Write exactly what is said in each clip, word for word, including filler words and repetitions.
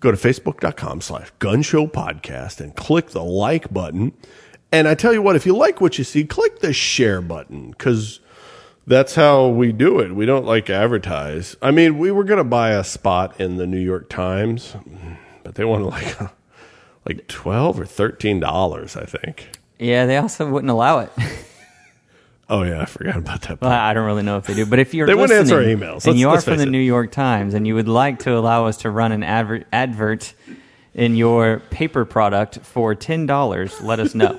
Go to facebook dot com slash gun show podcast and click the like button. And I tell you what, if you like what you see, click the share button, because that's how we do it. We don't like to advertise. I mean, we were going to buy a spot in the New York Times, but they wanted like like twelve dollars or thirteen dollars, I think. Yeah, they also wouldn't allow it. Oh, yeah, I forgot about that. Well, I don't really know if they do, but if you're they wouldn't answer our emails. And you are from the New York Times and you would like to allow us to run an adver- advert in your paper product for ten dollars, let us know.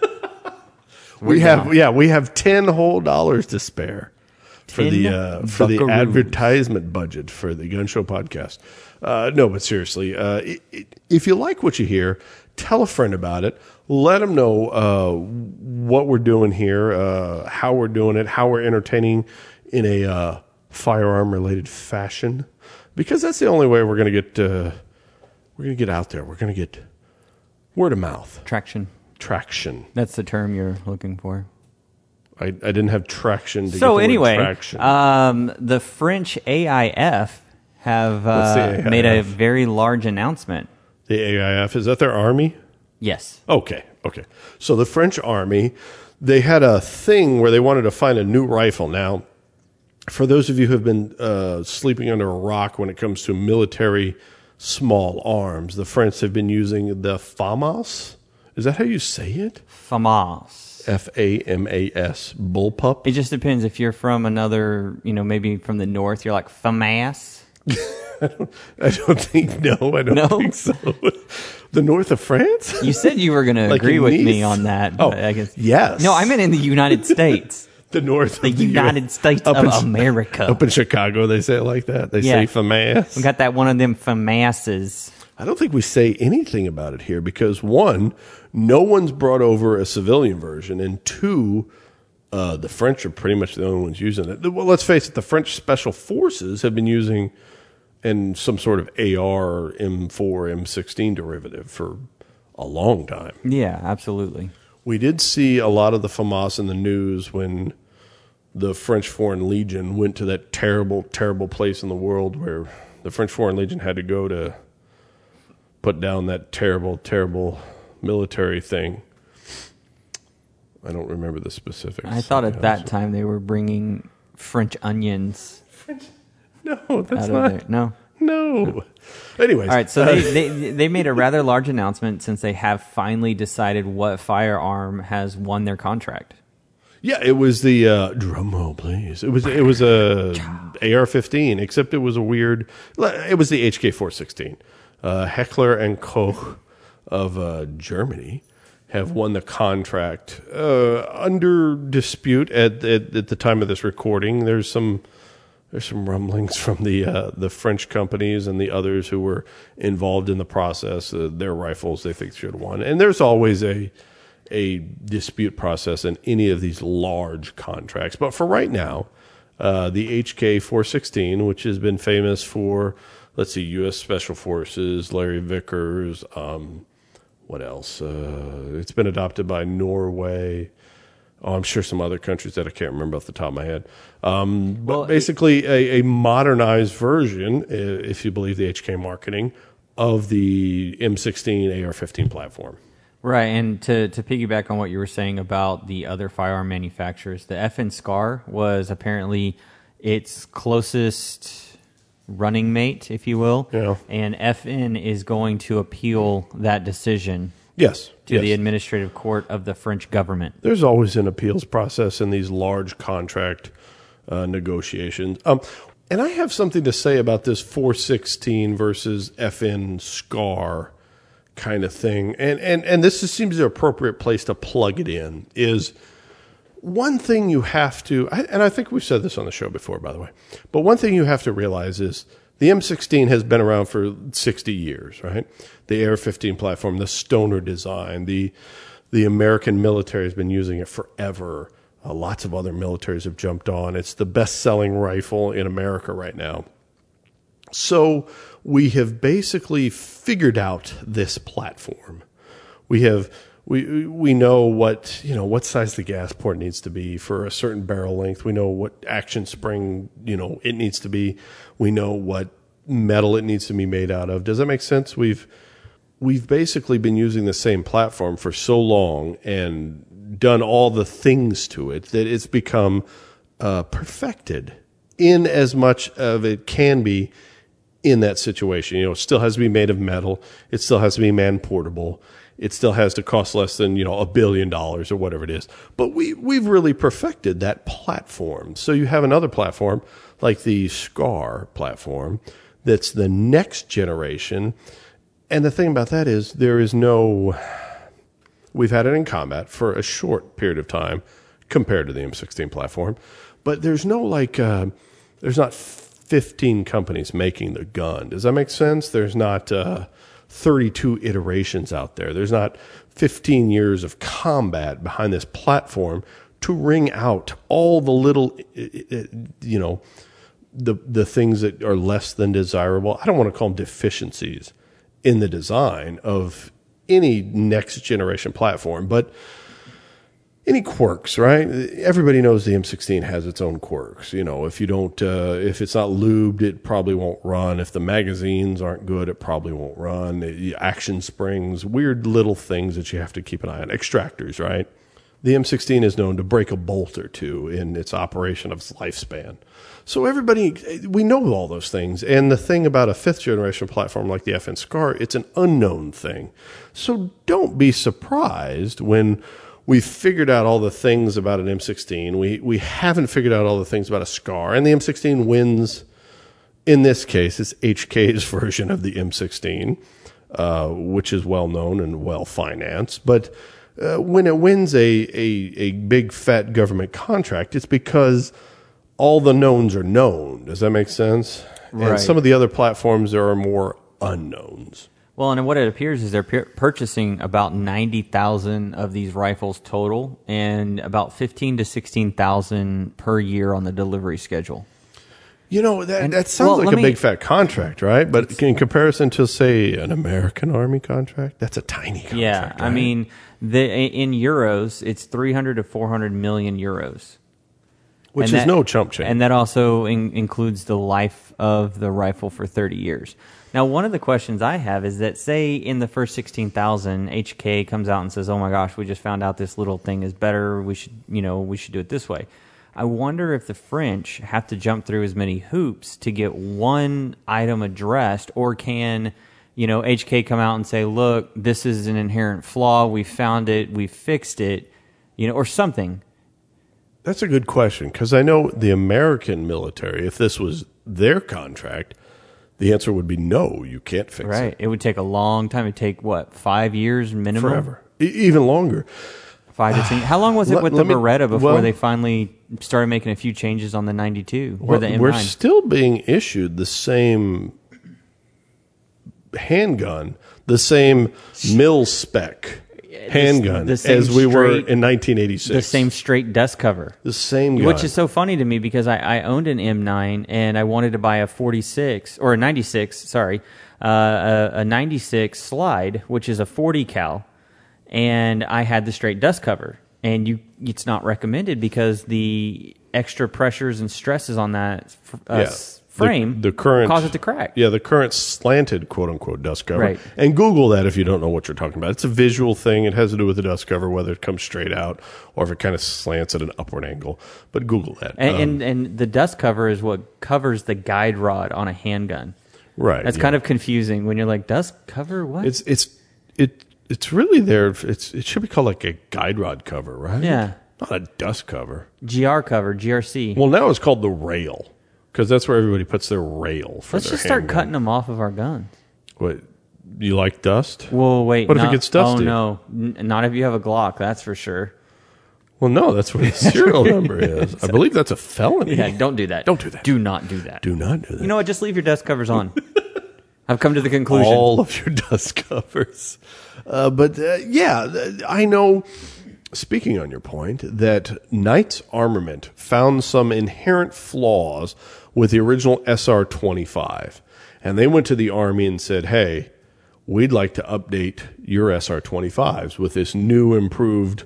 we have down. yeah, we have ten whole dollars to spare for the uh, for the advertisement budget for the Gun Show Podcast. Uh, no, but seriously, uh, it, it, if you like what you hear, tell a friend about it. Let them know uh, what we're doing here, uh, how we're doing it, how we're entertaining in a uh, firearm-related fashion, because that's the only way we're going to get uh, we're going to get out there. We're going to get word of mouth, traction, traction. That's the term you're looking for. I, I didn't have traction. To so get anyway, traction. Um, the French A I F have uh, A I F? Made a very large announcement. The A I F, is that their army? Yes. Okay, okay. So the French army, they had a thing where they wanted to find a new rifle. Now, for those of you who have been uh, sleeping under a rock when it comes to military small arms, the French have been using the FAMAS. Is that how you say it? FAMAS. F A M A S, bullpup. It just depends. If you're from another, you know, maybe from the north, you're like, FAMAS. I don't, I don't think, no, I don't no? think so. The north of France? You said you were going to like agree with Nice? Me on that. But oh, I guess. Yes. No, I meant in the United States. The north of the, the United U S. States up of in, America. Up in Chicago, they say it like that. They yeah. say FAMAS. We got that one of them FAMASes. I don't think we say anything about it here because, one, no one's brought over a civilian version, and two, uh, the French are pretty much the only ones using it. Well, let's face it, the French special forces have been using... and some sort of A R, M four, M sixteen derivative for a long time. Yeah, absolutely. We did see a lot of the FAMAS in the news when the French Foreign Legion went to that terrible, terrible place in the world where the French Foreign Legion had to go to put down that terrible, terrible military thing. I don't remember the specifics. I thought at that time they were bringing French onions. French No, that's not. There. No. No. Anyways. All right, so uh, they, they they made a rather large announcement since they have finally decided what firearm has won their contract. Yeah, it was the, uh, drum roll, please. It was it was a A R fifteen, except it was a weird, it was the H K four sixteen. Uh, Heckler and Koch of uh, Germany have won the contract uh, under dispute at, at at the time of this recording. There's some... There's some rumblings from the uh, the French companies and the others who were involved in the process. Uh, their rifles, they think, should have won. And there's always a a dispute process in any of these large contracts. But for right now, uh, the H K four sixteen, which has been famous for, let's see, U S Special Forces, Larry Vickers, um, what else? Uh, it's been adopted by Norway. Oh, I'm sure some other countries that I can't remember off the top of my head. Um, well, but basically a, a modernized version, if you believe the H K marketing, of the M sixteen A R fifteen platform. Right, and to, to piggyback on what you were saying about the other firearm manufacturers, the F N SCAR was apparently its closest running mate, if you will. Yeah. And F N is going to appeal that decision. Yes. To yes. the administrative court of the French government. There's always an appeals process in these large contract uh, negotiations. Um, and I have something to say about this four sixteen versus F N SCAR kind of thing. And, and, and this is, seems the appropriate place to plug it in is one thing you have to, and I think we've said this on the show before, by the way, but one thing you have to realize is the M sixteen has been around for sixty years, right? The A R fifteen platform, the Stoner design, the the American military has been using it forever. Uh, lots of other militaries have jumped on. It's the best-selling rifle in America right now. So we have basically figured out this platform. We have we we know what you know what size the gas port needs to be for a certain barrel length. We know what action spring you know it needs to be. We know what metal it needs to be made out of. Does that make sense? We've we've basically been using the same platform for so long and done all the things to it that it's become uh, perfected in as much of it can be in that situation. You know, it still has to be made of metal. It still has to be man-portable. It still has to cost less than, you know, a billion dollars or whatever it is. But we, we've really perfected that platform. So you have another platform like the SCAR platform that's the next generation. And the thing about that is there is no... We've had it in combat for a short period of time compared to the M sixteen platform. But there's no, like... Uh, there's not fifteen companies making the gun. Does that make sense? There's not... Uh, thirty-two iterations out there. There's not fifteen years of combat behind this platform to ring out all the little, you know, the the things that are less than desirable. I don't want to call them deficiencies in the design of any next generation platform, but any quirks, right? Everybody knows the M sixteen has its own quirks. You know, if you don't, uh, if it's not lubed, it probably won't run. If the magazines aren't good, it probably won't run. It, action springs, weird little things that you have to keep an eye on. Extractors, right? The M sixteen is known to break a bolt or two in its operation of its lifespan. So everybody, we know all those things. And the thing about a fifth generation platform like the F N SCAR, it's an unknown thing. So don't be surprised when we've figured out all the things about an M sixteen. We we haven't figured out all the things about a SCAR. And the M sixteen wins, in this case, it's H K's version of the M sixteen, uh, which is well-known and well-financed. But uh, when it wins a, a, a big, fat government contract, it's because all the knowns are known. Does that make sense? Right. And some of the other platforms, there are more unknowns. Well, and what it appears is they're purchasing about ninety thousand of these rifles total and about fifteen to sixteen thousand per year on the delivery schedule. You know, that, and, that sounds well, like a me, big, fat contract, right? But in comparison to, say, an American Army contract, that's a tiny contract. Yeah, right? I mean, the, in euros, it's three hundred to four hundred million euros. Which and is that, no chump change. And that also in, includes the life of the rifle for thirty years. Now, one of the questions I have is that, say, in the first sixteen thousand, H K comes out and says, oh, my gosh, we just found out this little thing is better. We should, you know, we should do it this way. I wonder if the French have to jump through as many hoops to get one item addressed, or can, you know, H K come out and say, look, this is an inherent flaw. We found it. We fixed it, you know, or something. That's a good question, because I know the American military, if this was their contract, the answer would be no, you can't fix right. it. Right. It would take a long time. It would take, what, five years minimum? Forever. E- even longer. Five to ten. How long was it let, with let the me, Beretta before well, they finally started making a few changes on the ninety-two or well, the M nine? We're still being issued the same handgun, the same mil spec. Handgun the, the as we straight, were in nineteen eighty-six. The same straight dust cover. The same gun. Which is so funny to me because I, I owned an M nine and I wanted to buy a forty-six or a ninety-six, sorry, uh, a, a ninety-six slide, which is a forty cal, and I had the straight dust cover. And you, it's not recommended because the extra pressures and stresses on that uh, yeah. frame the, the current, cause it to crack. Yeah, the current slanted, quote-unquote, dust cover. Right. And Google that if you don't know what you're talking about. It's a visual thing. It has to do with the dust cover, whether it comes straight out or if it kind of slants at an upward angle. But Google that. And um, and, and the dust cover is what covers the guide rod on a handgun. Right. That's yeah. kind of confusing when you're like, dust cover what? It's it's it it's really there. It's It should be called like a guide rod cover, right? Yeah. Not a dust cover. G R cover, G R C. Well, now it's called the rail. Because that's where everybody puts their rail for Let's their just start handgun. Cutting them off of our guns. What? You like dust? Well, wait. What not, if it gets dusty? Oh, no. N- not if you have a Glock, that's for sure. Well, no, that's what the serial number is. I believe that's a felony. Yeah, don't do that. Don't do that. Do not do that. Do not do that. You know what? Just leave your dust covers on. I've come to the conclusion. All of your dust covers. Uh, but, uh, yeah, I know... Speaking on your point, that Knight's Armament found some inherent flaws with the original S R twenty-five. And they went to the Army and said, hey, we'd like to update your S R twenty-fives with this new, improved,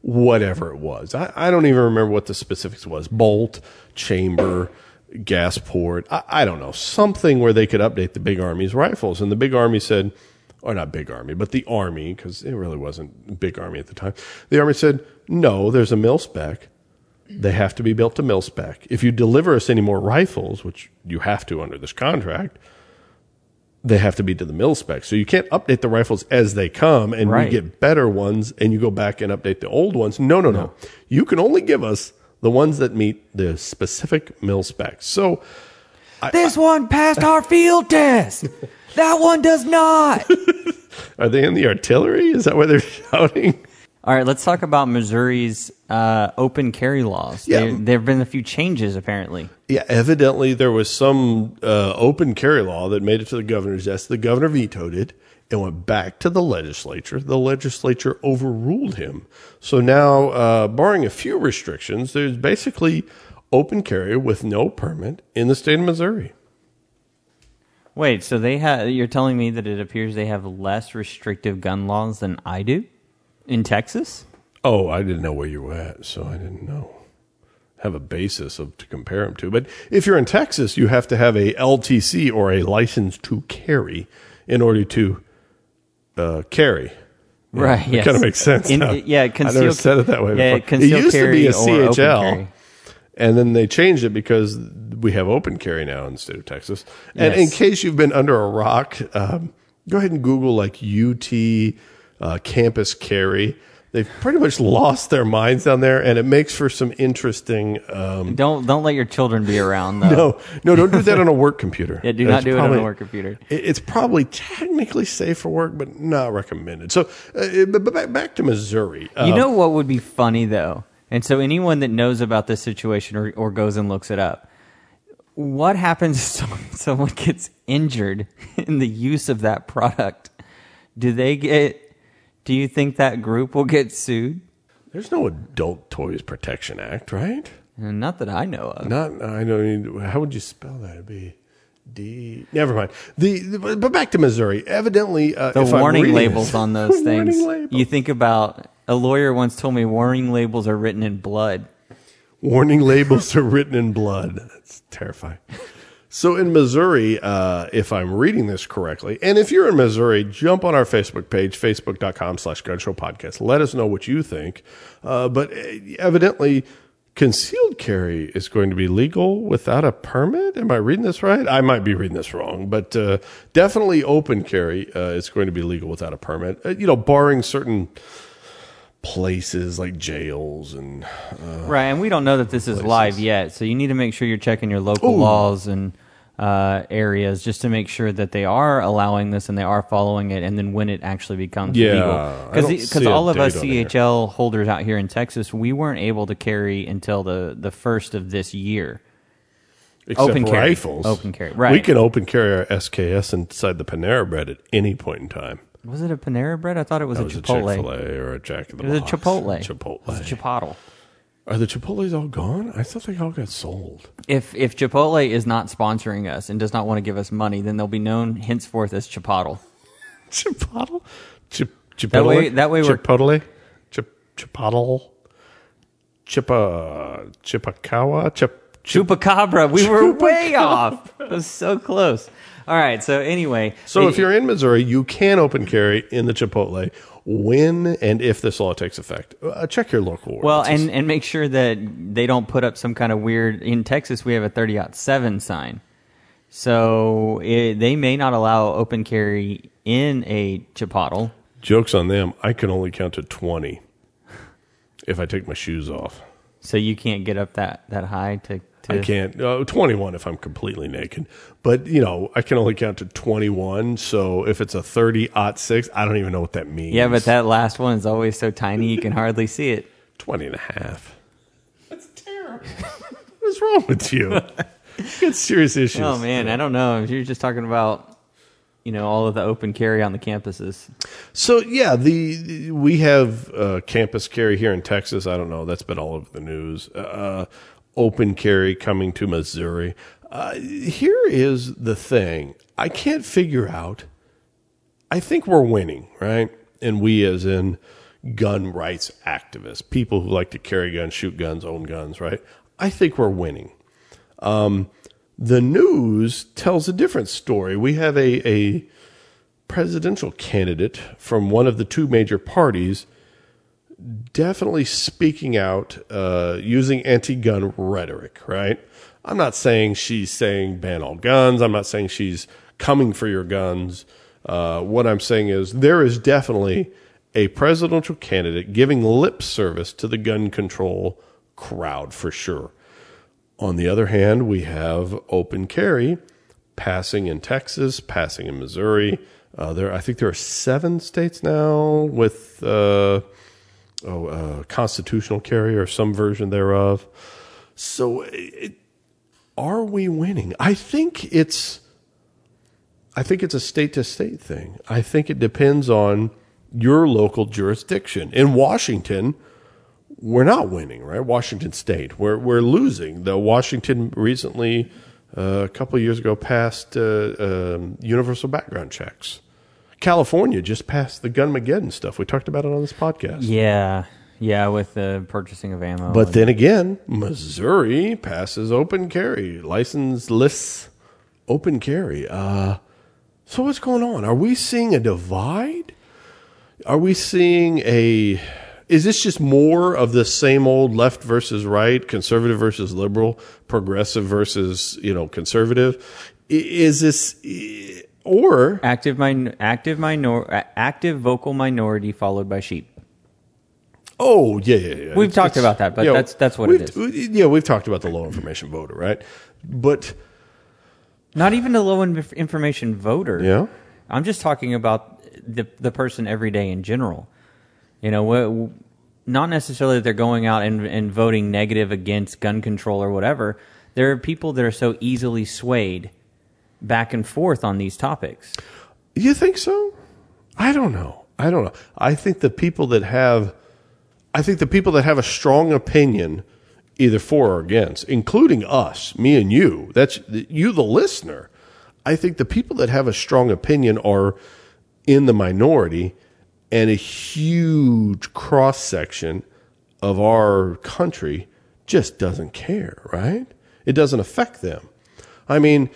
whatever it was. I, I don't even remember what the specifics was. Bolt, chamber, gas port. I, I don't know, something where they could update the Big Army's rifles. And the Big Army said, or not Big Army, but the Army, because it really wasn't Big Army at the time. The Army said, no, there's a mil spec. They have to be built to mil spec. If you deliver us any more rifles, which you have to under this contract, they have to be to the mil spec. So you can't update the rifles as they come and right. we get better ones and you go back and update the old ones. No, no, no, no. You can only give us the ones that meet the specific mil specs. So this I, I, one passed our field test. That one does not. Are they in the artillery? Is that why they're shouting? All right, let's talk about Missouri's uh, open carry laws. Yeah. There, there have been a few changes, apparently. Yeah, evidently there was some uh, open carry law that made it to the governor's desk. The governor vetoed it and went back to the legislature. The legislature overruled him. So now, uh, barring a few restrictions, there's basically open carry with no permit in the state of Missouri. Wait, so they ha- you're telling me that it appears they have less restrictive gun laws than I do? In Texas? Oh, I didn't know where you were at, so I didn't know. Have a basis of to compare them to. But if you're in Texas, you have to have a L T C or a license to carry in order to uh, carry. Yeah, right, yes. It kind of makes sense. In, yeah, concealed, I never said it that way yeah, before. It used to be a C H L, and then they changed it because we have open carry now in the state of Texas. And yes. In case you've been under a rock, um, go ahead and Google like U T... Uh, campus carry. They've pretty much lost their minds down there, and it makes for some interesting. Um, don't don't let your children be around, though. No, no, don't do that on a work computer. Yeah, do not it's do probably, it on a work computer. It's probably technically safe for work, but not recommended. So, uh, but back, back to Missouri. Uh, you know what would be funny though, and so anyone that knows about this situation or, or goes and looks it up. What happens if someone gets injured in the use of that product? Do they get? Do you think that group will get sued? There's no Adult Toys Protection Act, right? Not that I know of. Not I don't. How would you spell that? It'd be D. Never mind. The, the but back to Missouri. Evidently, uh, the if warning I'm labels on those things. You think about. A lawyer once told me warning labels are written in blood. Warning labels are written in blood. That's terrifying. So in Missouri, uh, if I'm reading this correctly, and if you're in Missouri, jump on our Facebook page, facebook dot com slash gun show podcast. Let us know what you think. Uh, but evidently, concealed carry is going to be legal without a permit. Am I reading this right? I might be reading this wrong, but uh, definitely open carry uh, is going to be legal without a permit, uh, you know, barring certain places like jails and uh, right, and we don't know that this places. Is live yet, so you need to make sure you're checking your local Ooh. laws and uh, areas just to make sure that they are allowing this and they are following it, and then when it actually becomes yeah, legal, because all of us C H L holders out here in Texas, we weren't able to carry until the the first of this year. Except open carry. Rifles, open carry. Right, we can open carry our S K S inside the Panera Bread at any point in time. Was it a Panera Bread? I thought it was that a was Chipotle. Was a Chipotle or a Jack in the Box. It was a Chipotle. Chipotle. It was a Chipotle. Are the Chipotles all gone? I thought they all got sold. If if Chipotle is not sponsoring us and does not want to give us money, then they'll be known henceforth as Chipotle. Chipotle? Chip, Chipotle? That way, that way we're... Chipotle? Chip, Chipotle? Chipa... Chipakawa? Chip, Chip, Chupacabra. We were Chupacabra. Way off. That was so close. All right, so anyway. So it, if you're in Missouri, you can open carry in the Chipotle when and if this law takes effect. Uh, check your local ordinances. Well, and, and make sure that they don't put up some kind of weird – in Texas, we have a thirty ought seven sign. So it, they may not allow open carry in a Chipotle. Joke's on them. I can only count to twenty if I take my shoes off. So you can't get up that, that high to – I can't, uh, twenty-one if I'm completely naked. But, you know, I can only count to twenty-one. So if it's a thirty ought six, I don't even know what that means. Yeah, but that last one is always so tiny you can hardly see it. twenty and a half. That's terrible. What's wrong with you? You've got serious issues. Oh, man, I don't know. You're just talking about... You know, all of the open carry on the campuses. So, yeah, the we have uh, campus carry here in Texas. I don't know. That's been all over the news. Uh, open carry coming to Missouri. Uh, here is the thing. I can't figure out. I think we're winning, right? And we as in gun rights activists, people who like to carry guns, shoot guns, own guns, right? I think we're winning. Um, the news tells a different story. We have a, a presidential candidate from one of the two major parties definitely speaking out, uh, using anti-gun rhetoric, right? I'm not saying she's saying ban all guns. I'm not saying she's coming for your guns. Uh, what I'm saying is there is definitely a presidential candidate giving lip service to the gun control crowd for sure. On the other hand, we have open carry passing in Texas, passing in Missouri. Uh, there, I think there are seven states now with uh, oh, uh, constitutional carry or some version thereof. So it, are we winning? I think it's... I think it's a state-to-state thing. I think it depends on your local jurisdiction. In Washington, we're not winning, right? Washington State, we're we're losing. Though Washington recently, uh, a couple of years ago, passed uh, um, universal background checks. California just passed the Gunmageddon stuff. We talked about it on this podcast. Yeah, yeah, with the purchasing of ammo. But then again, Missouri passes open carry, licenseless open carry. Uh So what's going on? Are we seeing a divide? Are we seeing a... Is this just more of the same old left versus right, conservative versus liberal, progressive versus, you know, conservative? Is this... Or... Active, min- active, minor- active vocal minority followed by sheep. Oh, yeah, yeah, yeah. We've it's, talked it's, about that, but yeah, that's that's what it is. Yeah, we've talked about the low information voter, right? But... Not even a low information voter. Yeah, I'm just talking about the the person every day in general. You know, not necessarily that they're going out and, and voting negative against gun control or whatever. There are people that are so easily swayed back and forth on these topics. You think so? I don't know. I don't know. I think the people that have, I think the people that have a strong opinion, either for or against, including us, me and you, that's you, the listener. I think the people that have a strong opinion are in the minority, and a huge cross-section of our country just doesn't care, right? It doesn't affect them. I mean,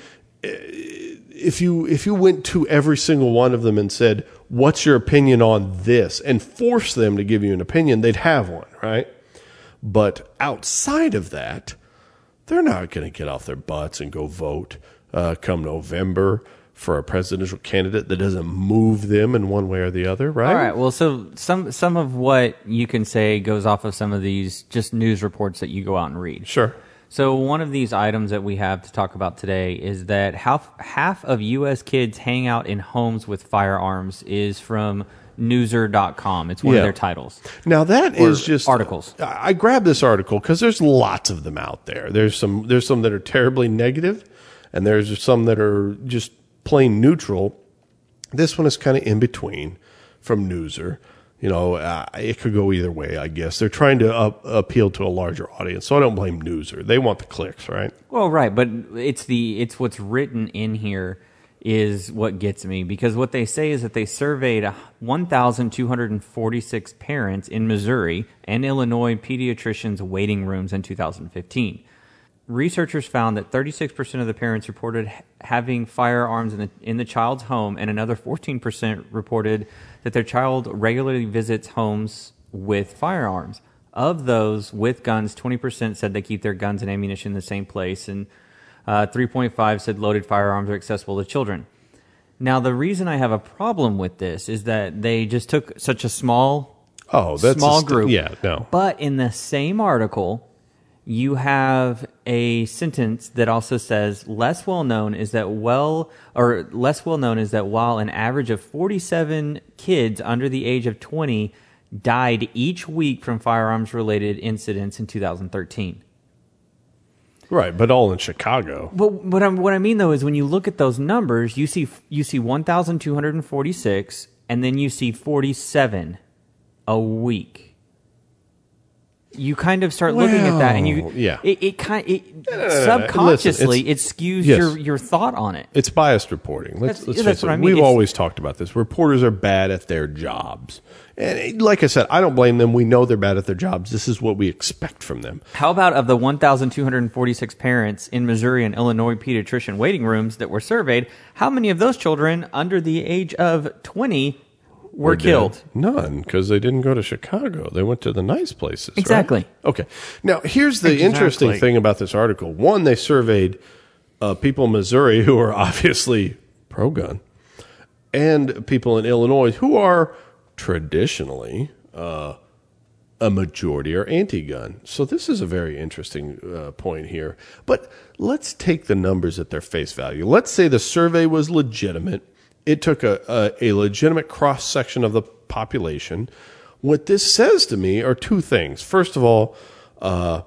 if you if you went to every single one of them and said, what's your opinion on this, and forced them to give you an opinion, they'd have one, right? But outside of that, they're not going to get off their butts and go vote uh, come November for a presidential candidate that doesn't move them in one way or the other, right? All right. Well, so some some of what you can say goes off of some of these just news reports that you go out and read. Sure. So one of these items that we have to talk about today is that half, half of U S kids hang out in homes with firearms is from newser dot com. It's one yeah. of their titles. Now that or is just articles. I grabbed this article because there's lots of them out there. There's some there's some that are terribly negative, and there's some that are just plain neutral. This one is kind of in between from Newser. You know, uh, it could go either way, I guess. They're trying to up, appeal to a larger audience, so I don't blame Newser. They want the clicks, right? Well, right, but it's the it's what's written in here is what gets me, because what they say is that they surveyed one thousand two hundred forty-six parents in Missouri and Illinois pediatricians' waiting rooms in two thousand fifteen. Researchers found that thirty-six percent of the parents reported having firearms in the, in the child's home, and another fourteen percent reported that their child regularly visits homes with firearms. Of those with guns, twenty percent said they keep their guns and ammunition in the same place, and Uh, three point five said loaded firearms are accessible to children. Now, the reason I have a problem with this is that they just took such a small, oh, that's small st- group. Yeah, no. But in the same article, you have a sentence that also says less well known is that well or less well known is that while an average of forty-seven kids under the age of twenty died each week from firearms related incidents in two thousand thirteen. Right, but all in Chicago. But what, I'm, what I mean, though, is when you look at those numbers, you see you see one thousand two hundred forty-six, and then you see forty-seven a week. you kind of start well, looking at that, and you yeah. it, it kind it uh, subconsciously listen, it skews yes. your, your thought on it. It's biased reporting. Let's, that's let's that's what it. I mean. We've it's, always talked about this. Reporters are bad at their jobs, and it, like I said, I don't blame them. We know they're bad at their jobs. This is what we expect from them. How about of the one thousand two hundred forty-six parents in Missouri and Illinois pediatrician waiting rooms that were surveyed? How many of those children under the age of twenty? Were, were killed? Dead. None, because they didn't go to Chicago. They went to the nice places. Exactly. Right? Okay. Now, here's the exactly. interesting thing about this article. One, they surveyed uh, people in Missouri who are obviously pro-gun, and people in Illinois who are traditionally uh, a majority are anti-gun. So this is a very interesting uh, point here. But let's take the numbers at their face value. Let's say the survey was legitimate. It took a, a, a legitimate cross-section of the population. What this says to me are two things. First of all, uh,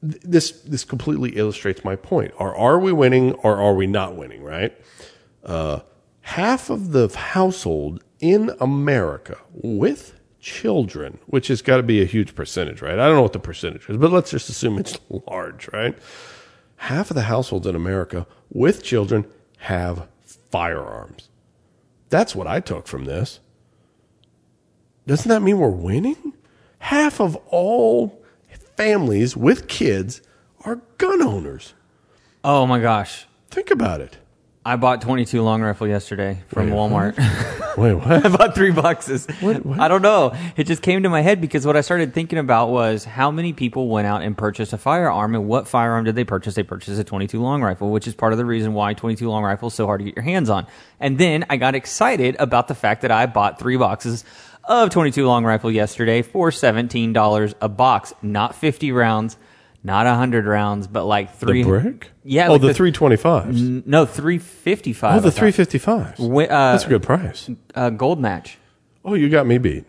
th- this this completely illustrates my point. Are, are we winning or are we not winning, right? Uh, half of the household in America with children, which has got to be a huge percentage, right? I don't know what the percentage is, but let's just assume it's large, right? Half of the households in America with children have firearms. That's what I took from this. Doesn't that mean we're winning? Half of all families with kids are gun owners. Oh my gosh. Think about it. I bought twenty-two long rifle yesterday from Wait, Walmart. What? Wait, what? I bought three boxes. What, what? I don't know. It just came to my head because what I started thinking about was how many people went out and purchased a firearm, and what firearm did they purchase? They purchased a twenty-two long rifle, which is part of the reason why twenty-two long rifle is so hard to get your hands on. And then I got excited about the fact that I bought three boxes of twenty-two long rifle yesterday for seventeen dollars a box, not fifty rounds. Not one hundred rounds, but like three. The brick? Yeah. Oh, like the, the three twenty-fives. No, three fifty-five. Oh, the three fifty-fives. When, uh, that's a good price. Uh, gold match. Oh, you got me beat.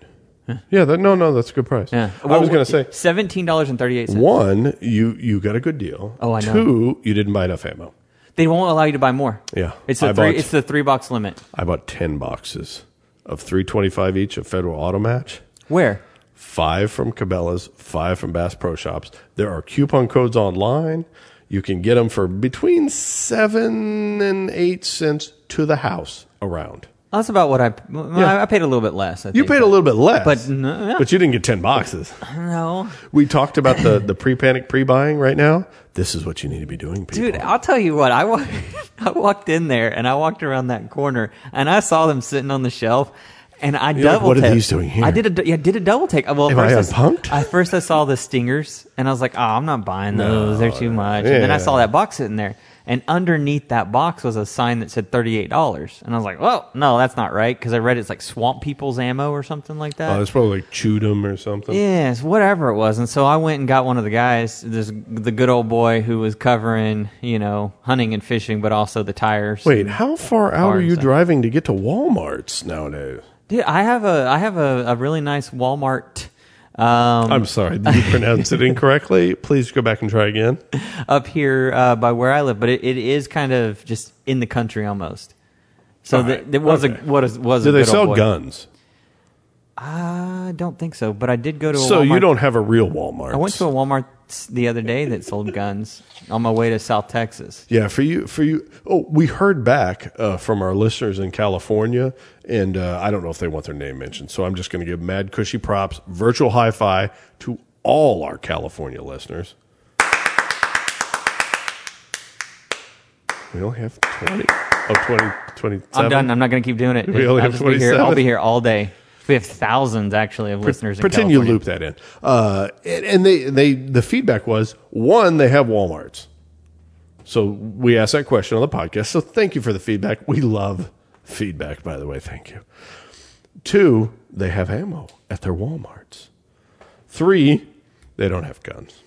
Huh. Yeah, that, no, no, that's a good price. Yeah. Well, I was going to say seventeen dollars and thirty-eight cents. One, you, you got a good deal. Oh, I know. Two, you didn't buy enough ammo. They won't allow you to buy more. Yeah. It's the, three, bought, it's the three box limit. I bought ten boxes of three twenty-five each of Federal Auto Match. Where? Five from Cabela's, five from Bass Pro Shops. There are coupon codes online. You can get them for between seven and eight cents to the house around. That's about what I... Well, yeah. I paid a little bit less. I you think, paid but, a little bit less. But no, yeah. But you didn't get ten boxes. No. We talked about the, the pre-panic, pre-buying right now. This is what you need to be doing, people. Dude, I'll tell you what. I, wa- I walked in there, and I walked around that corner, and I saw them sitting on the shelf. And I You're double like, what tip. Are these doing here? I did a, yeah, did a double take. Well, Am first I unpunked? I, I first I saw the stingers, and I was like, oh, I'm not buying those. No, they're too much. Yeah. And then I saw that box sitting there, and underneath that box was a sign that said thirty-eight dollars. And I was like, well, no, that's not right, because I read it's like Swamp People's Ammo or something like that. Oh, it's probably like Chewed 'em or something. Yes, whatever it was. And so I went and got one of the guys, this the good old boy who was covering, you know, hunting and fishing, but also the tires. Wait, how far out are you driving to get to Walmart's nowadays? Dude, I have a I have a, a really nice Walmart. Um, I'm sorry, did you pronounce it incorrectly? Please go back and try again. Up here uh, by where I live, but it, it is kind of just in the country almost. So right. there the was okay. a what is was. Do a they sell boy. guns? I don't think so, but I did go to. a So Walmart. You don't have a real Walmart. I went to a Walmart the other day that sold guns on my way to South Texas. Yeah, for you, for you. Oh, we heard back uh, from our listeners in California, and uh, I don't know if they want their name mentioned, so I'm just going to give mad cushy props, virtual hi-fi to all our California listeners. We only have twenty. Oh, twenty, twenty-seven. I'm done. I'm not going to keep doing it. We only I'll have twenty-seven. I'll be here all day. We have thousands, actually, of listeners in California. Pretend you loop that in. Uh, and they, they, the feedback was, one, they have Walmarts. So we asked that question on the podcast. So thank you for the feedback. We love feedback, by the way. Thank you. Two, they have ammo at their Walmarts. Three, they don't have guns.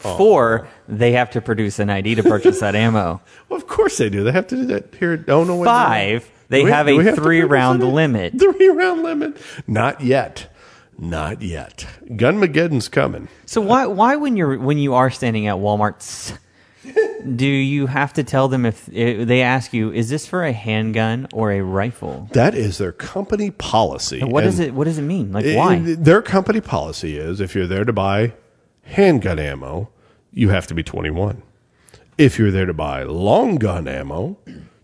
Aww. Four, they have to produce an I D to purchase that ammo. Well, of course they do. They have to do that here. Oh, no, Five. They we, have a have three-round limit. Three-round limit? Not yet. Not yet. Gunmageddon's coming. So why why when you're when you are standing at Walmart's, do you have to tell them if, if they ask you, is this for a handgun or a rifle? That is their company policy. And what and does it What does it mean? Like it, why? Their company policy is if you're there to buy handgun ammo, you have to be twenty-one. If you're there to buy long gun ammo,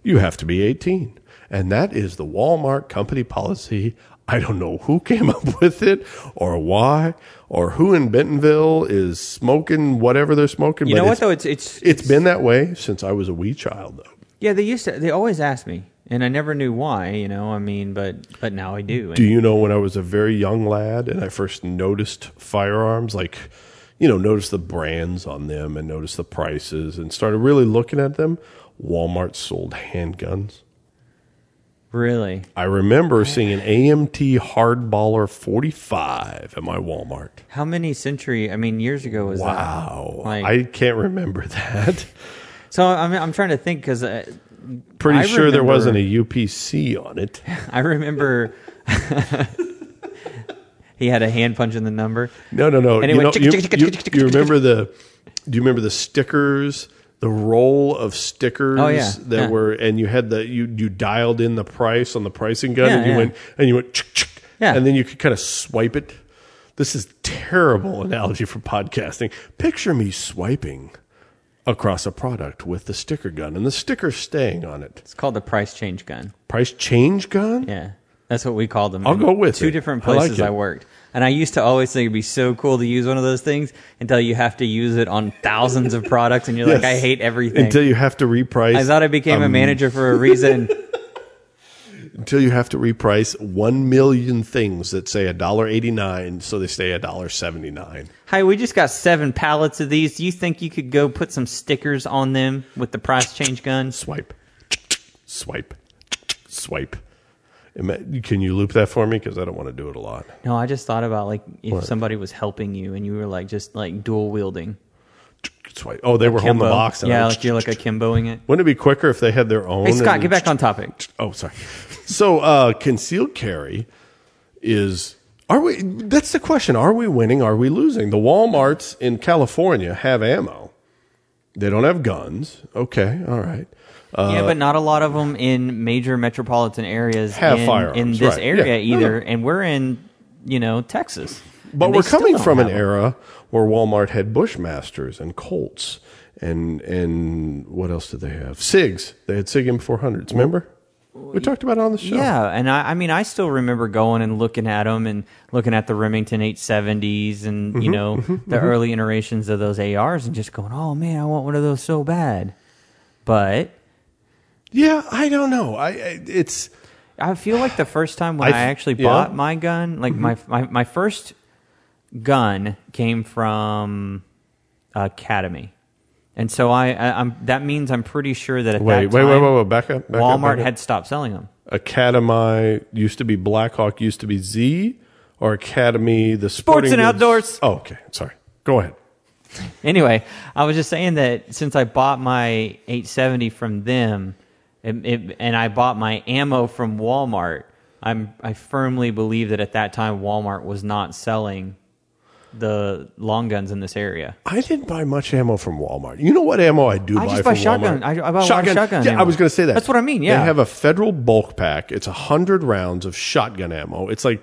you have to be eighteen. And that is the Walmart company policy. I don't know who came up with it or why or who in Bentonville is smoking whatever they're smoking. You but know what, though? It's it's, it's it's been that way since I was a wee child, though. Yeah, they used to. They always asked me, and I never knew why, you know. I mean, but, but now I do. And do you know when I was a very young lad and I first noticed firearms, like, you know, noticed the brands on them and noticed the prices and started really looking at them? Walmart sold handguns. Really? I remember seeing an A M T Hardballer forty-five at my Walmart. How many century, I mean, years ago was wow. that? Wow. Like, I can't remember that. So I'm, I'm trying to think because... Pretty I sure remember, there wasn't a U P C on it. I remember... He had a hand punch in the number. No, no, no. And it you went... Know, you, you, you remember the... Do you remember the stickers... The roll of stickers oh, yeah. that yeah. were, and you had the you you dialed in the price on the pricing gun, yeah, and you yeah. went and you went, chick, chick, yeah. and then you could kind of swipe it. This is terrible analogy for podcasting. Picture me swiping across a product with the sticker gun and the sticker staying on it. It's called the price change gun. Price change gun? Yeah, that's what we called them. I'll go with two it. different places I, like I worked. And I used to always think it'd be so cool to use one of those things until you have to use it on thousands of products, and you're yes. like, I hate everything. Until you have to reprice. I thought I became um, a manager for a reason. Until you have to reprice one million things that say one dollar and eighty-nine cents, so they stay one dollar and seventy-nine cents. Hey, we just got seven pallets of these. Do you think you could go put some stickers on them with the price change gun? Swipe. Swipe. Swipe. Can you loop that for me? Because I don't want to do it a lot. No, I just thought about like if what? somebody was helping you and you were like just like dual wielding. Oh, they were holding the box. And yeah, like you're like akimboing it. Wouldn't it be quicker if they had their own? Hey, Scott, get back on topic. Oh, sorry. So uh, concealed carry is are we? That's the question. Are we winning? Are we losing? The Walmarts in California have ammo. They don't have guns. Okay, all right. Uh, yeah, but not a lot of them in major metropolitan areas have in, firearms, in this right. area yeah. either. No, no. And we're in, you know, Texas. But we're coming from an era where Walmart had Bushmasters and Colts and and what else did they have? SIGs. They had SIG M four hundreds. Remember? We talked about it on the show. Yeah, and I, I mean, I still remember going and looking at them and looking at the Remington eight seventies and mm-hmm, you know mm-hmm, the mm-hmm. early iterations of those A Rs and just going, oh man, I want one of those so bad, but. Yeah, I don't know. I, I it's. I feel like the first time when I, I actually yeah. bought my gun, like mm-hmm. my, my my first gun came from Academy, and so I, I I'm that means I'm pretty sure that at wait, that time, wait wait wait wait back up back Walmart up, back up. had stopped selling them. Academy used to be Blackhawk, used to be Z, or Academy the Sports and Outdoors. Oh, okay, sorry. Go ahead. Anyway, I was just saying that since I bought my eight seventy from them. It, it, and I bought my ammo from Walmart. I'm, I firmly believe that at that time Walmart was not selling the long guns in this area. I didn't buy much ammo from Walmart. You know what ammo I do I buy just buy from shotgun. Walmart? I, I buy shotgun. shotgun yeah, ammo. I was going to say that. That's what I mean, yeah. They have a federal bulk pack. It's one hundred rounds of shotgun ammo. It's like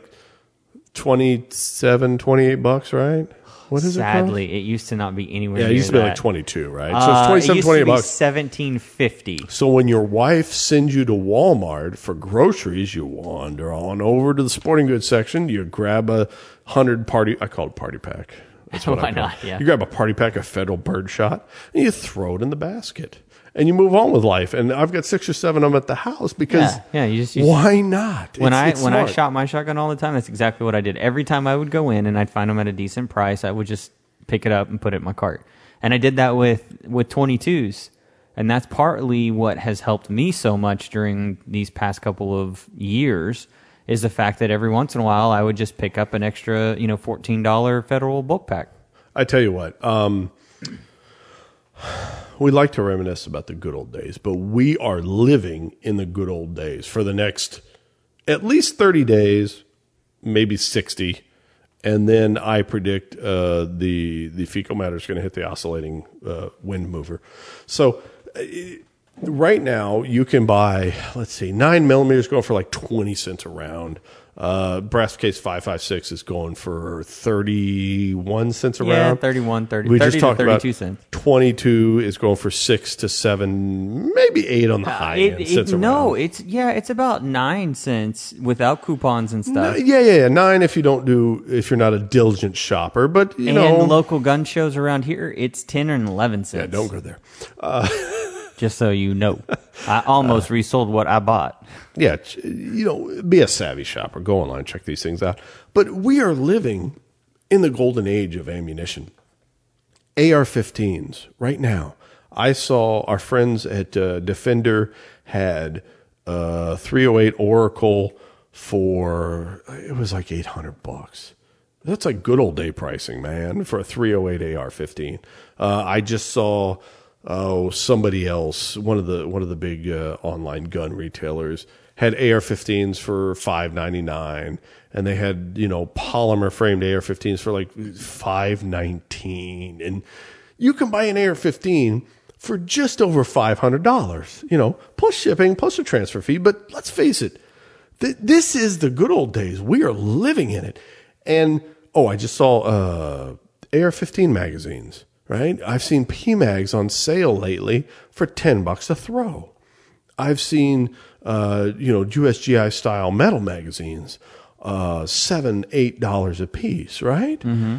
twenty-seven, twenty-eight bucks, right? What is Sadly, it Sadly, it used to not be anywhere yeah, near that. Yeah, it used to be that. Like twenty-two, right? So it's twenty-seven, twenty-eight bucks. It used to be seventeen fifty. So when your wife sends you to Walmart for groceries, you wander on over to the sporting goods section. You grab a one hundred party... I call it party pack. That's what Why I call not? It. Yeah. You grab a party pack of Federal Birdshot, and you throw it in the basket. And you move on with life. And I've got six or seven of them at the house because yeah, yeah, you just, you why not? When it's, I it's when smart. I shot my shotgun all the time, that's exactly what I did. Every time I would go in and I'd find them at a decent price, I would just pick it up and put it in my cart. And I did that with, with twenty-twos. And that's partly what has helped me so much during these past couple of years is the fact that every once in a while I would just pick up an extra, you know, fourteen dollars Federal bulk pack. I tell you what, um, we like to reminisce about the good old days, but we are living in the good old days for the next at least thirty days, maybe sixty, and then I predict uh, the the fecal matter is going to hit the oscillating uh, wind mover. So uh, Right now, you can buy, let's see, nine millimeters going for like twenty cents a round. Uh, brass case five five six is going for thirty-one cents a yeah, round. Yeah, thirty-one, thirty. We just talked about cents. twenty-two is going for six to seven, maybe eight on the high uh, it, end. It, cents it, a no, round. it's yeah, it's about nine cents without coupons and stuff. No, yeah, yeah, yeah, nine if you don't do if you're not a diligent shopper. But you and know, local gun shows around here, it's ten and eleven cents. Yeah, don't go there. Uh, Just so you know, I almost uh, resold what I bought. Yeah, you know, be a savvy shopper. Go online, check these things out. But we are living in the golden age of ammunition. A R fifteens right now. I saw our friends at uh, Defender had uh, three oh eight Oracle for, it was like eight hundred bucks. That's like good old day pricing, man, for a three oh eight A R fifteen. Uh, I just saw... Oh, somebody else, one of the one of the big uh, online gun retailers had A R fifteens for five ninety-nine, and they had, you know, polymer framed A R fifteens for like five nineteen, and you can buy an A R fifteen for just over five hundred dollars, you know, plus shipping, plus a transfer fee. But let's face it, th- this is the good old days. We are living in it. And oh, I just saw uh, A R fifteen magazines. Right? I've seen PMags on sale lately for ten bucks a throw. I've seen, uh, you know, U S G I style metal magazines, uh, seven, eight dollars a piece, right? Mm-hmm.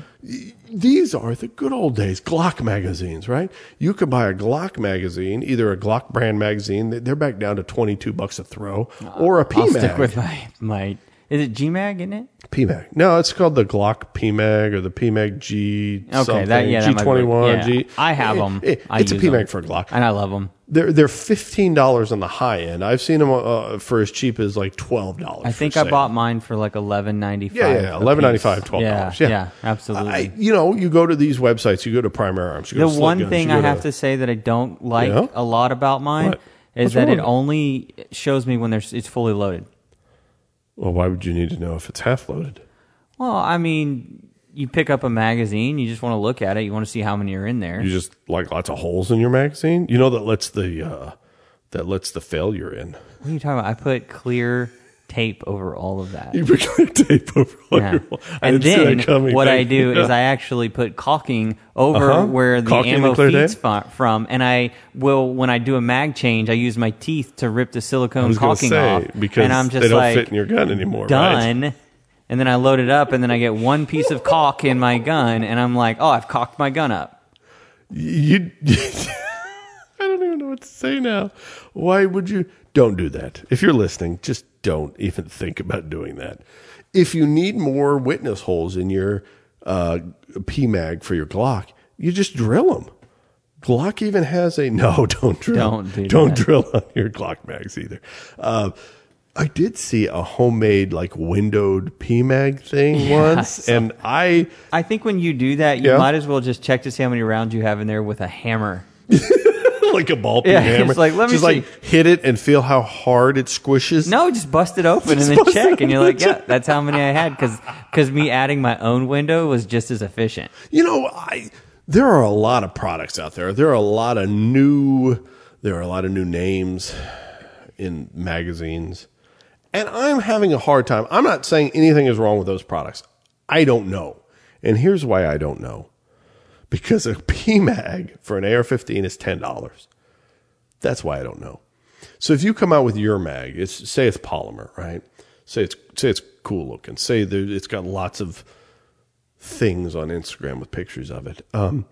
These are the good old days. Glock magazines, right? You could buy a Glock magazine, either a Glock brand magazine, they're back down to twenty-two bucks a throw, uh, or a PMag. I'll stick with my, my, is it G Mag, isn't it? PMag. No, it's called the Glock PMag or the PMag G okay, something. That, yeah, G twenty-one. That yeah. G. I have them. It, it, I it's use a PMag them. For a Glock. And I love them. They're, they're fifteen dollars on the high end. I've seen them uh, for as cheap as like twelve dollars. I think I sale. bought mine for like eleven ninety-five. Yeah, yeah, yeah. eleven ninety-five, twelve dollars. Yeah, yeah. yeah absolutely. I, you know, you go to these websites, you go to Primary Arms. You go the to one guns, thing I to, have to say that I don't like you know? a lot about mine what? is What's that it only shows me when there's, it's fully loaded. Well, why would you need to know if it's half loaded? Well, I mean, you pick up a magazine, you just want to look at it, you want to see how many are in there. You just like lots of holes in your magazine? You know that lets the uh, that lets the failure in. What are you talking about? I put clear tape over all of that. You put clear tape over all yeah. your holes. And then what back. I do yeah. is I actually put caulking over uh-huh. where the caulking ammo the feeds tape? from, and I will when I do a mag change, I use my teeth to rip the silicone caulking say, off, because and I'm just they don't like, fit in your gun anymore. Done. Right? And then I load it up, and then I get one piece of caulk in my gun, and I'm like, oh, I've caulked my gun up. You, I don't even know what to say now. Why would you? Don't do that. If you're listening, just don't even think about doing that. If you need more witness holes in your uh, P Mag for your Glock, you just drill them. Glock even has a no. Don't drill. Don't do don't that. drill on your Glock mags either. Uh, I did see a homemade like windowed P Mag thing yeah, once, and I I think when you do that, you yeah. might as well just check to see how many rounds you have in there with a hammer. Like a ball peen yeah, hammer. It's like, let me just see. Like hit it and feel how hard it squishes. No, just bust it open just and then check. And you're like, yeah, that's how many I had. Because because me adding my own window was just as efficient. You know, I there are a lot of products out there. There are a lot of new there are a lot of new names in magazines. And I'm having a hard time. I'm not saying anything is wrong with those products. I don't know. And here's why I don't know. Because a P Mag for an A R fifteen is ten dollars. That's why I don't know. So if you come out with your mag, it's say it's polymer, right? Say it's say it's cool looking. Say there, it's got lots of things on Instagram with pictures of it. Um,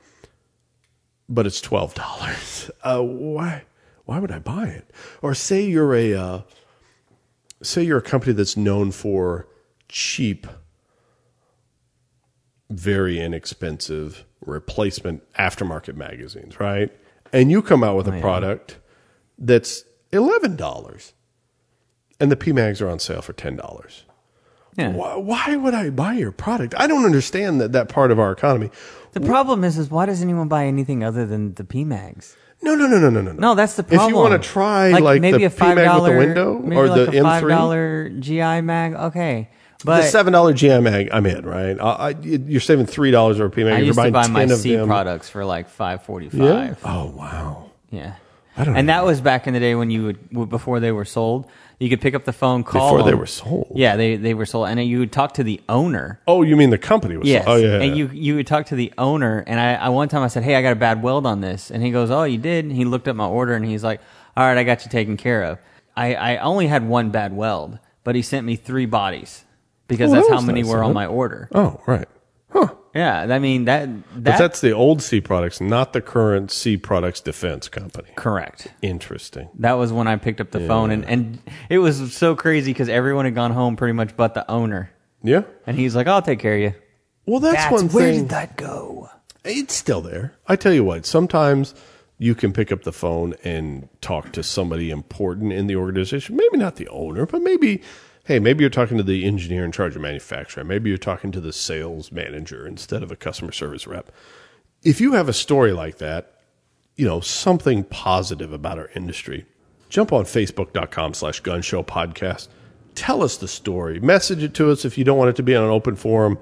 but it's twelve dollars. Uh, why why would I buy it? Or say you're a uh, say you're a company that's known for cheap, very inexpensive replacement aftermarket magazines, right? And you come out with a oh, product yeah. that's eleven dollars, and the P Mags are on sale for ten dollars. Yeah. Why, why would I buy your product? I don't understand that, that part of our economy. The Wh- problem is, is why does anyone buy anything other than the P Mags? No, no, no, no, no, no. No, that's the problem. If you want to try like, like maybe the a five P Mag with the window or like the M three, five dollars G I mag, okay. But the seven dollars G I mag, I'm in, right? I, I, you're saving three dollars over P Mag. I used to buy my C products for like five forty-five. Yeah? Oh, wow. Yeah. I don't and know. That was back in the day when you would, before they were sold, you could pick up the phone, call Before them. they were sold? Yeah, they, they were sold. And you would talk to the owner. Oh, you mean the company was yes. sold? Oh, yeah. And yeah. you you would talk to the owner. And I, I one time I said, hey, I got a bad weld on this. And he goes, oh, you did? And he looked up my order and he's like, all right, I got you taken care of. I, I only had one bad weld, but he sent me three bodies because well, that's that how many nice, were huh? on my order. Oh, right. Huh. Yeah, I mean, that, that... But that's the old C-Products, not the current C-Products defense company. Correct. Interesting. That was when I picked up the yeah. phone, and, and it was so crazy because everyone had gone home pretty much but the owner. Yeah. And he's like, I'll take care of you. Well, that's, that's one thing. Where did that go? It's still there. I tell you what, sometimes you can pick up the phone and talk to somebody important in the organization. Maybe not the owner, but maybe... Hey, maybe you're talking to the engineer in charge of manufacturing. Maybe you're talking to the sales manager instead of a customer service rep. If you have a story like that, you know, something positive about our industry, jump on facebook dot com slash gun show podcast. Tell us the story. Message it to us if you don't want it to be on an open forum.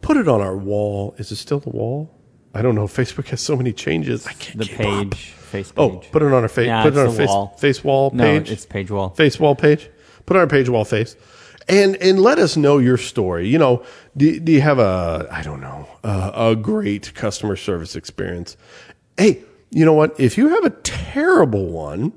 Put it on our wall. Is it still the wall? I don't know. Facebook has so many changes. I can't keep up. The page. Face page. Oh, put it on our, fa- nah, put it on our face, wall. face wall page. No, it's page wall. Face wall page. Put on our page wall face, and and let us know your story. You know, do, do you have a, I don't know, a, a great customer service experience? Hey, you know what? If you have a terrible one,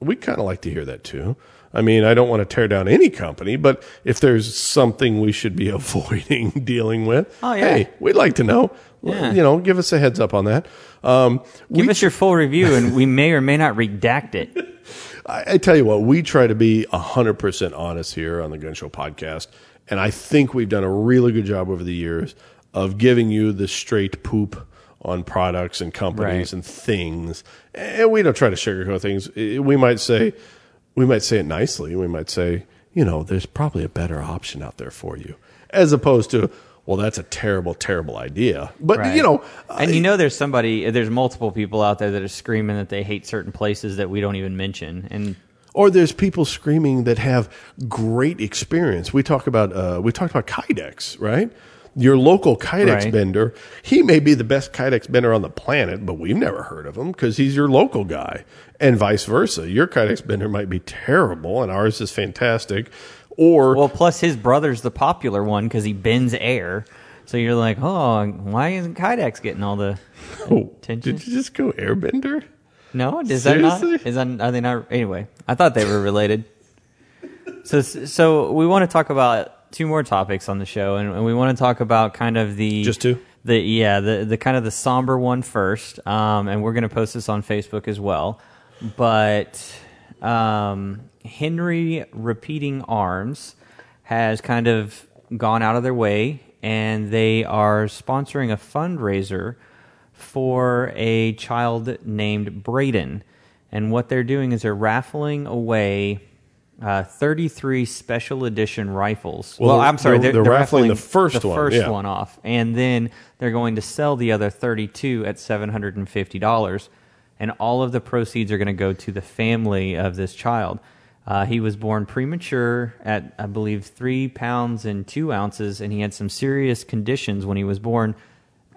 we kind of like to hear that too. I mean, I don't want to tear down any company, but if there's something we should be avoiding dealing with, oh, yeah. hey, we'd like to know. Yeah. You know, give us a heads up on that. Um, give we, us your full review, and we may or may not redact it. I tell you what, we try to be one hundred percent honest here on the Gun Show Podcast, and I think we've done a really good job over the years of giving you the straight poop on products and companies right. and things. And we don't try to sugarcoat things. We might say, we might say it nicely. We might say, you know, there's probably a better option out there for you, as opposed to, well, that's a terrible, terrible idea. But, right. you know. And you know there's somebody, there's multiple people out there that are screaming that they hate certain places that we don't even mention. And Or there's people screaming that have great experience. We talk about, uh, we talked about Kydex, right? Your local Kydex right. bender, he may be the best Kydex bender on the planet, but we've never heard of him because he's your local guy. And vice versa. Your Kydex bender might be terrible and ours is fantastic. Or well, plus his brother's the popular one because he bends air. So you're like, oh, why isn't Kydex getting all the oh, attention? Did you just go airbender? No, is Seriously? that not? Is that, are they not? Anyway, I thought they were related. so, so we want to talk about two more topics on the show, and, and we want to talk about kind of the just two, the yeah, the the kind of the somber one first. Um, and we're going to post this on Facebook as well, but. Um, Henry Repeating Arms has kind of gone out of their way, and they are sponsoring a fundraiser for a child named Braden. And what they're doing is they're raffling away uh, thirty-three special edition rifles. Well, well I'm sorry, they're, they're, they're raffling, raffling the first the one, first yeah. one off, and then they're going to sell the other thirty-two at seven hundred fifty dollars. And all of the proceeds are going to go to the family of this child. Uh, he was born premature at, I believe, three pounds and two ounces, and he had some serious conditions when he was born,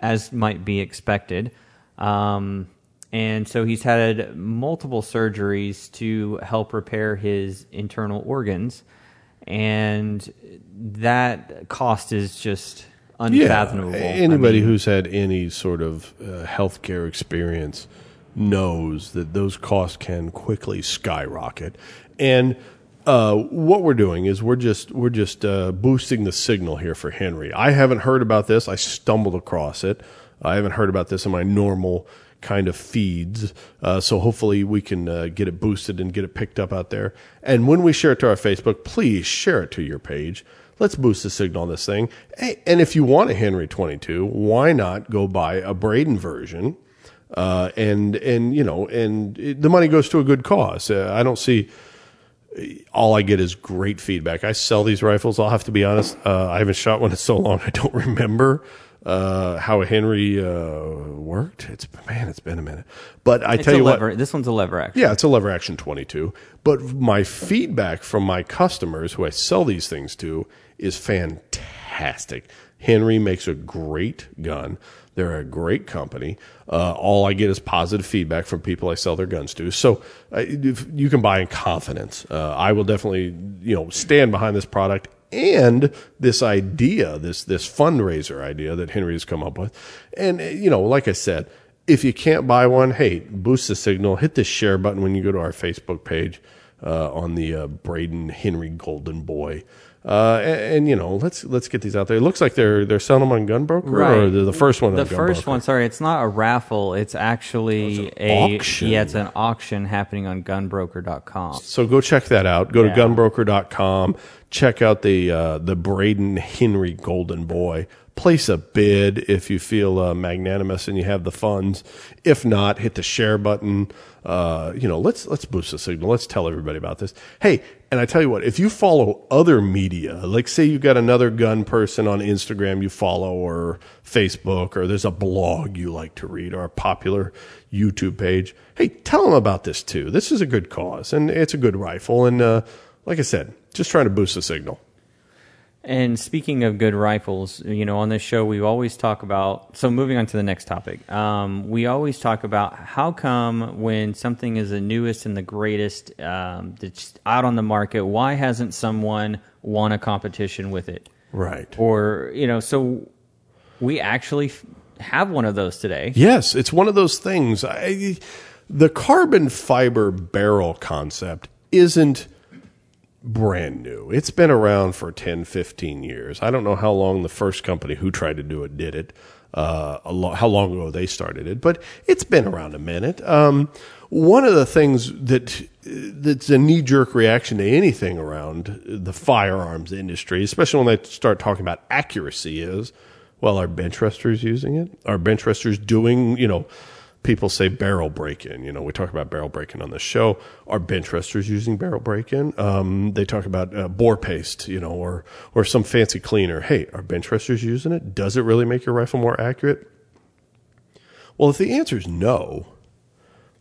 as might be expected. Um, and so he's had multiple surgeries to help repair his internal organs, and that cost is just unfathomable. Yeah, anybody I mean, who's had any sort of uh, healthcare experience knows that those costs can quickly skyrocket. And uh, what we're doing is we're just we're just uh, boosting the signal here for Henry. I haven't heard about this. I stumbled across it. I haven't heard about this in my normal kind of feeds. Uh, so hopefully we can uh, get it boosted and get it picked up out there. And when we share it to our Facebook, please share it to your page. Let's boost the signal on this thing. Hey, and if you want a Henry twenty-two, why not go buy a Braden version? Uh, and, and, you know, and it, the money goes to a good cause. Uh, I don't see, all I get is great feedback. I sell these rifles. I'll have to be honest. Uh, I haven't shot one in so long. I don't remember, uh, how a Henry, uh, worked. It's, man, it's been a minute, but I it's tell you lever, what, this one's a lever action. Yeah. It's a lever action twenty-two, but my feedback from my customers who I sell these things to is fantastic. Henry makes a great gun. They're a great company. Uh, all I get is positive feedback from people I sell their guns to. So uh, you can buy in confidence. Uh, I will definitely, you know, stand behind this product and this idea, this this fundraiser idea that Henry has come up with. And, you know, like I said, if you can't buy one, hey, boost the signal. Hit the share button when you go to our Facebook page uh, on the uh, Braden Henry Golden Boy. Uh, and, and you know, let's let's get these out there. It looks like they're they're selling them on GunBroker, right? Or the first one, the on first GunBroker? one. Sorry, it's not a raffle. It's actually it's a auction. Yeah, it's an auction happening on gun broker dot com. So go check that out. Go yeah. to gun broker dot com. Check out the uh, the Braden Henry Golden Boy. Place a bid if you feel uh, magnanimous and you have the funds. If not, hit the share button. Uh, you know, let's let's boost the signal. Let's tell everybody about this. Hey, and I tell you what, if you follow other media, like say you've got another gun person on Instagram you follow or Facebook, or there's a blog you like to read or a popular YouTube page, hey, tell them about this too. This is a good cause and it's a good rifle. And uh, like I said, just trying to boost the signal. And speaking of good rifles, you know, on this show, we always talk about, so moving on to the next topic, um, we always talk about how come when something is the newest and the greatest um, that's out on the market, why hasn't someone won a competition with it? Right. Or, you know, so we actually have one of those today. Yes, it's one of those things. I, the carbon fiber barrel concept isn't brand new. It's been around for ten, fifteen years. I don't know how long the first company who tried to do it did it, uh, a lo- how long ago they started it, but it's been around a minute. Um, one of the things that that's a knee-jerk reaction to anything around the firearms industry, especially when they start talking about accuracy, is, well, are bench resters using it? Are bench resters doing, you know, people say barrel break-in. You know, we talk about barrel break-in on the show. Are bench resters using barrel break-in? Um, they talk about uh, bore paste, you know, or or some fancy cleaner. Hey, are bench resters using it? Does it really make your rifle more accurate? Well, if the answer is no,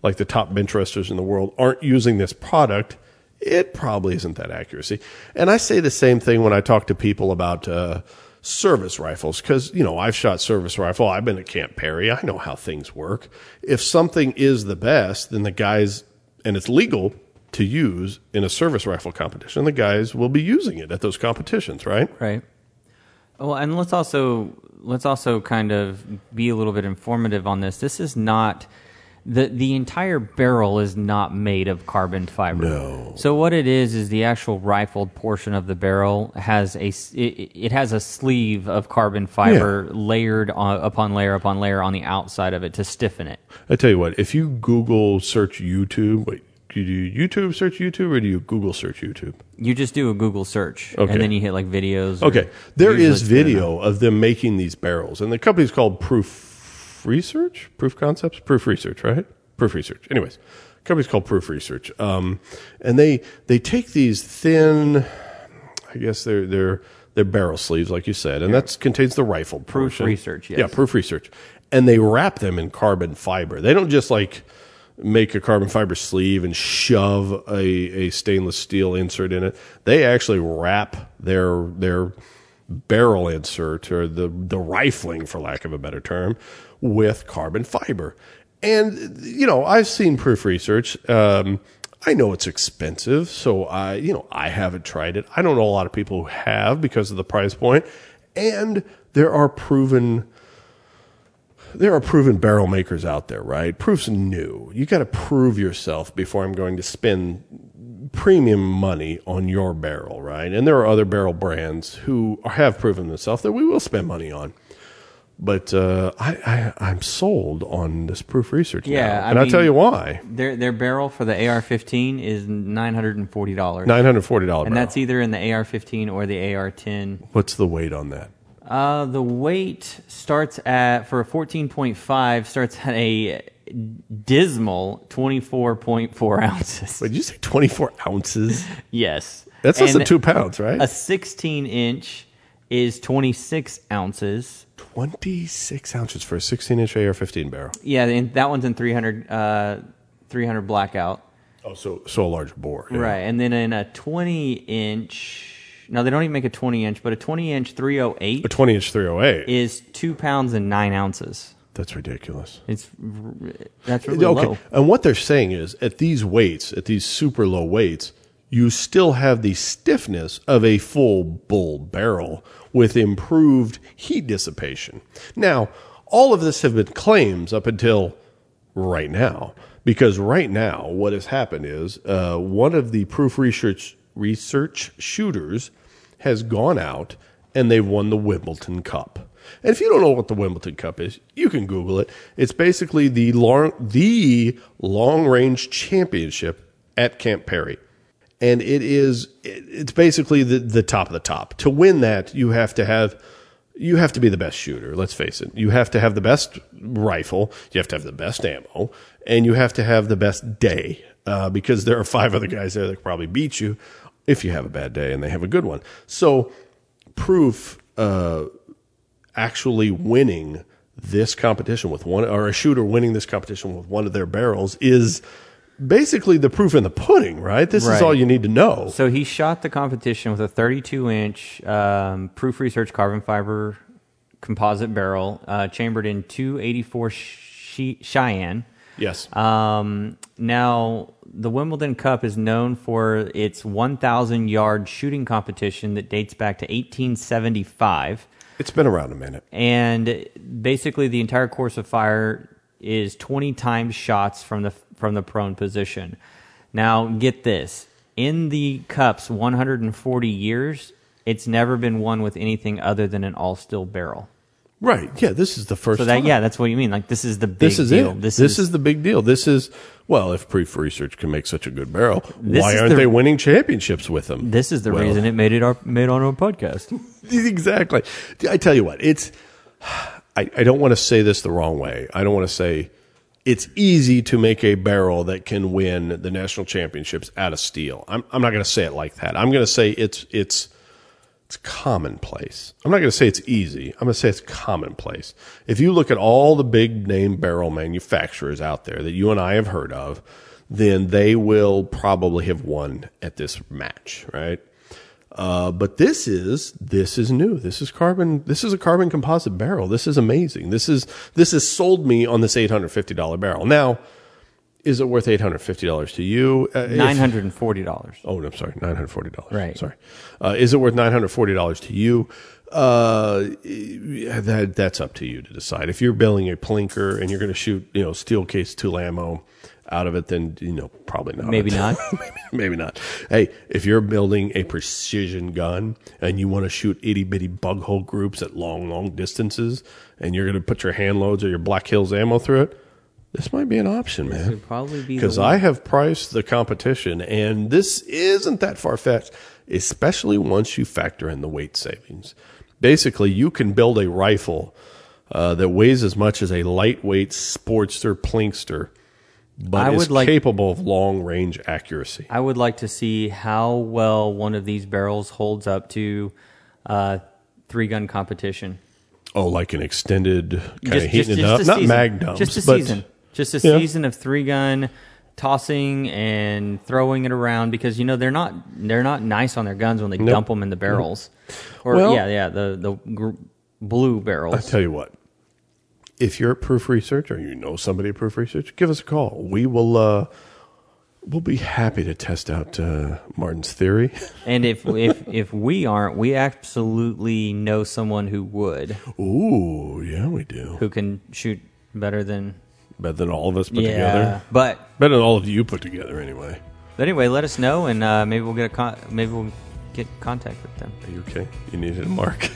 like the top bench resters in the world aren't using this product, it probably isn't that accuracy. And I say the same thing when I talk to people about uh, service rifles, because, you know, I've shot service rifle. I've been at Camp Perry. I know how things work. If something is the best, then the guys, and it's legal to use in a service rifle competition, the guys will be using it at those competitions, right? Right. Well, and let's also, let's also kind of be a little bit informative on this. This is not... The the entire barrel is not made of carbon fiber. No. So what it is is the actual rifled portion of the barrel has a it, it has a sleeve of carbon fiber yeah. layered on, upon layer upon layer on the outside of it to stiffen it. I tell you what, if you Google search YouTube, wait, do you YouTube search YouTube or do you Google search YouTube? You just do a Google search, okay. And then you hit like videos. Okay, there is video of them making these barrels, and the company's called Proof. Research? Proof Concepts? Proof Research, right? Proof Research. Anyways, the company's called Proof Research. Um, and they, they take these thin, I guess they're, they're, they're barrel sleeves, like you said, and yeah. that contains the rifle portion. Proof Research, yes. Yeah, Proof Research. And they wrap them in carbon fiber. They don't just like make a carbon fiber sleeve and shove a, a stainless steel insert in it. They actually wrap their, their barrel insert or the, the rifling, for lack of a better term, with carbon fiber. And, you know, I've seen Proof Research. Um, I know it's expensive, so I, you know, I haven't tried it. I don't know a lot of people who have because of the price point. And there are proven, there are proven barrel makers out there, right? Proof's new. You got to prove yourself before I'm going to spend premium money on your barrel, right? And there are other barrel brands who have proven themselves that we will spend money on. But uh, I, I, I'm sold on this Proof Research yeah, now, I and mean, I'll tell you why. Their their barrel for the A R fifteen is nine hundred forty dollars. nine hundred forty dollars barrel. And that's either in the A R fifteen or the A R ten. What's the weight on that? Uh, the weight starts at, for a fourteen point five, starts at a dismal twenty-four point four ounces. Wait, did you say twenty-four ounces? Yes. That's less and than two pounds, right? A sixteen inch is twenty-six ounces. twenty-six ounces for a sixteen inch A R fifteen barrel. Yeah, and that one's in three hundred, uh, three hundred blackout. Oh, so so a large bore. Yeah. Right, and then in a twenty inch Now, they don't even make a twenty inch, but a twenty inch three oh eight. A twenty inch three oh eight is two pounds and nine ounces. That's ridiculous. It's that's really okay. Low. And what they're saying is, at these weights, at these super low weights, you still have the stiffness of a full bull barrel with improved heat dissipation. Now, all of this have been claims up until right now, because right now what has happened is uh, one of the Proof Research research shooters has gone out and they've won the Wimbledon Cup. And if you don't know what the Wimbledon Cup is, you can Google it. It's basically the long, the long-range championship at Camp Perry. And it is, it's basically the, the top of the top. To win that, you have to have, you have to be the best shooter. Let's face it. You have to have the best rifle. You have to have the best ammo, and you have to have the best day, uh, because there are five other guys there that could probably beat you if you have a bad day and they have a good one. So Proof, uh, actually winning this competition with one, or a shooter winning this competition with one of their barrels, is basically the proof in the pudding, right? This right. is all you need to know. So he shot the competition with a thirty-two inch um, Proof Research carbon fiber composite barrel, uh, chambered in two eighty-four she- Cheyenne. Yes. Um, now, the Wimbledon Cup is known for its one thousand yard shooting competition that dates back to eighteen seventy-five. It's been around a minute. And basically, the entire course of fire is twenty times shots from the from the prone position. Now, get this. In the Cup's one hundred forty years, it's never been won with anything other than an all-steel barrel. Right. Yeah, this is the first so that, time. Yeah, that's what you mean. Like, this is the big this is deal. It. This, this is, is the big deal. This is, well, if Proof Research can make such a good barrel, why aren't the, they winning championships with them? This is the well, reason it made it our, made on our podcast. Exactly. I tell you what, it's... I, I don't want to say this the wrong way. I don't want to say... It's easy to make a barrel that can win the national championships out of steel. I'm, I'm not going to say it like that. I'm going to say it's it's it's commonplace. I'm not going to say it's easy. I'm going to say it's commonplace. If you look at all the big name barrel manufacturers out there that you and I have heard of, then they will probably have won at this match, right? Uh, but this is this is new. This is carbon. This is a carbon composite barrel. This is amazing. This is this has sold me on this eight hundred fifty dollars barrel. Now, is it worth eight hundred fifty dollars to you? Uh, nine hundred forty dollars. If, oh, I'm sorry, nine hundred forty dollars. Right. Sorry. Uh, is it worth nine hundred forty dollars to you? Uh, that that's up to you to decide. If you're building a plinker and you're going to shoot, you know, steel case tool ammo out of it, then, you know, probably not. Maybe not. maybe, maybe not. Hey, if you're building a precision gun and you want to shoot itty bitty bug hole groups at long, long distances, and you're going to put your hand loads or your Black Hills ammo through it, this might be an option, man. This would probably be, because I have priced the competition, and this isn't that far fetched, especially once you factor in the weight savings. Basically, you can build a rifle uh, that weighs as much as a lightweight Sportster Plinkster, but is like, capable of long-range accuracy. I would like to see how well one of these barrels holds up to uh, three-gun competition. Oh, like an extended kind just, of heating just, it just up? Not season. Mag dumps. Just a but, season. Just a yeah. season of three-gun tossing and throwing it around, because, you know, they're not they're not nice on their guns when they nope. dump them in the barrels. Nope. Or, well, yeah, yeah, the, the gr- blue barrels. I tell you what. If you're at Proof Research, or you know somebody at Proof Research, give us a call. We will, uh, we'll be happy to test out uh, Martin's theory. And if if if we aren't, we absolutely know someone who would. Ooh, yeah, we do. Who can shoot better than better than all of us put yeah, together. But better than all of you put together, anyway. But anyway, let us know, and uh, maybe we'll get a con- maybe we'll get contact with them. Are you okay? You needed a mark.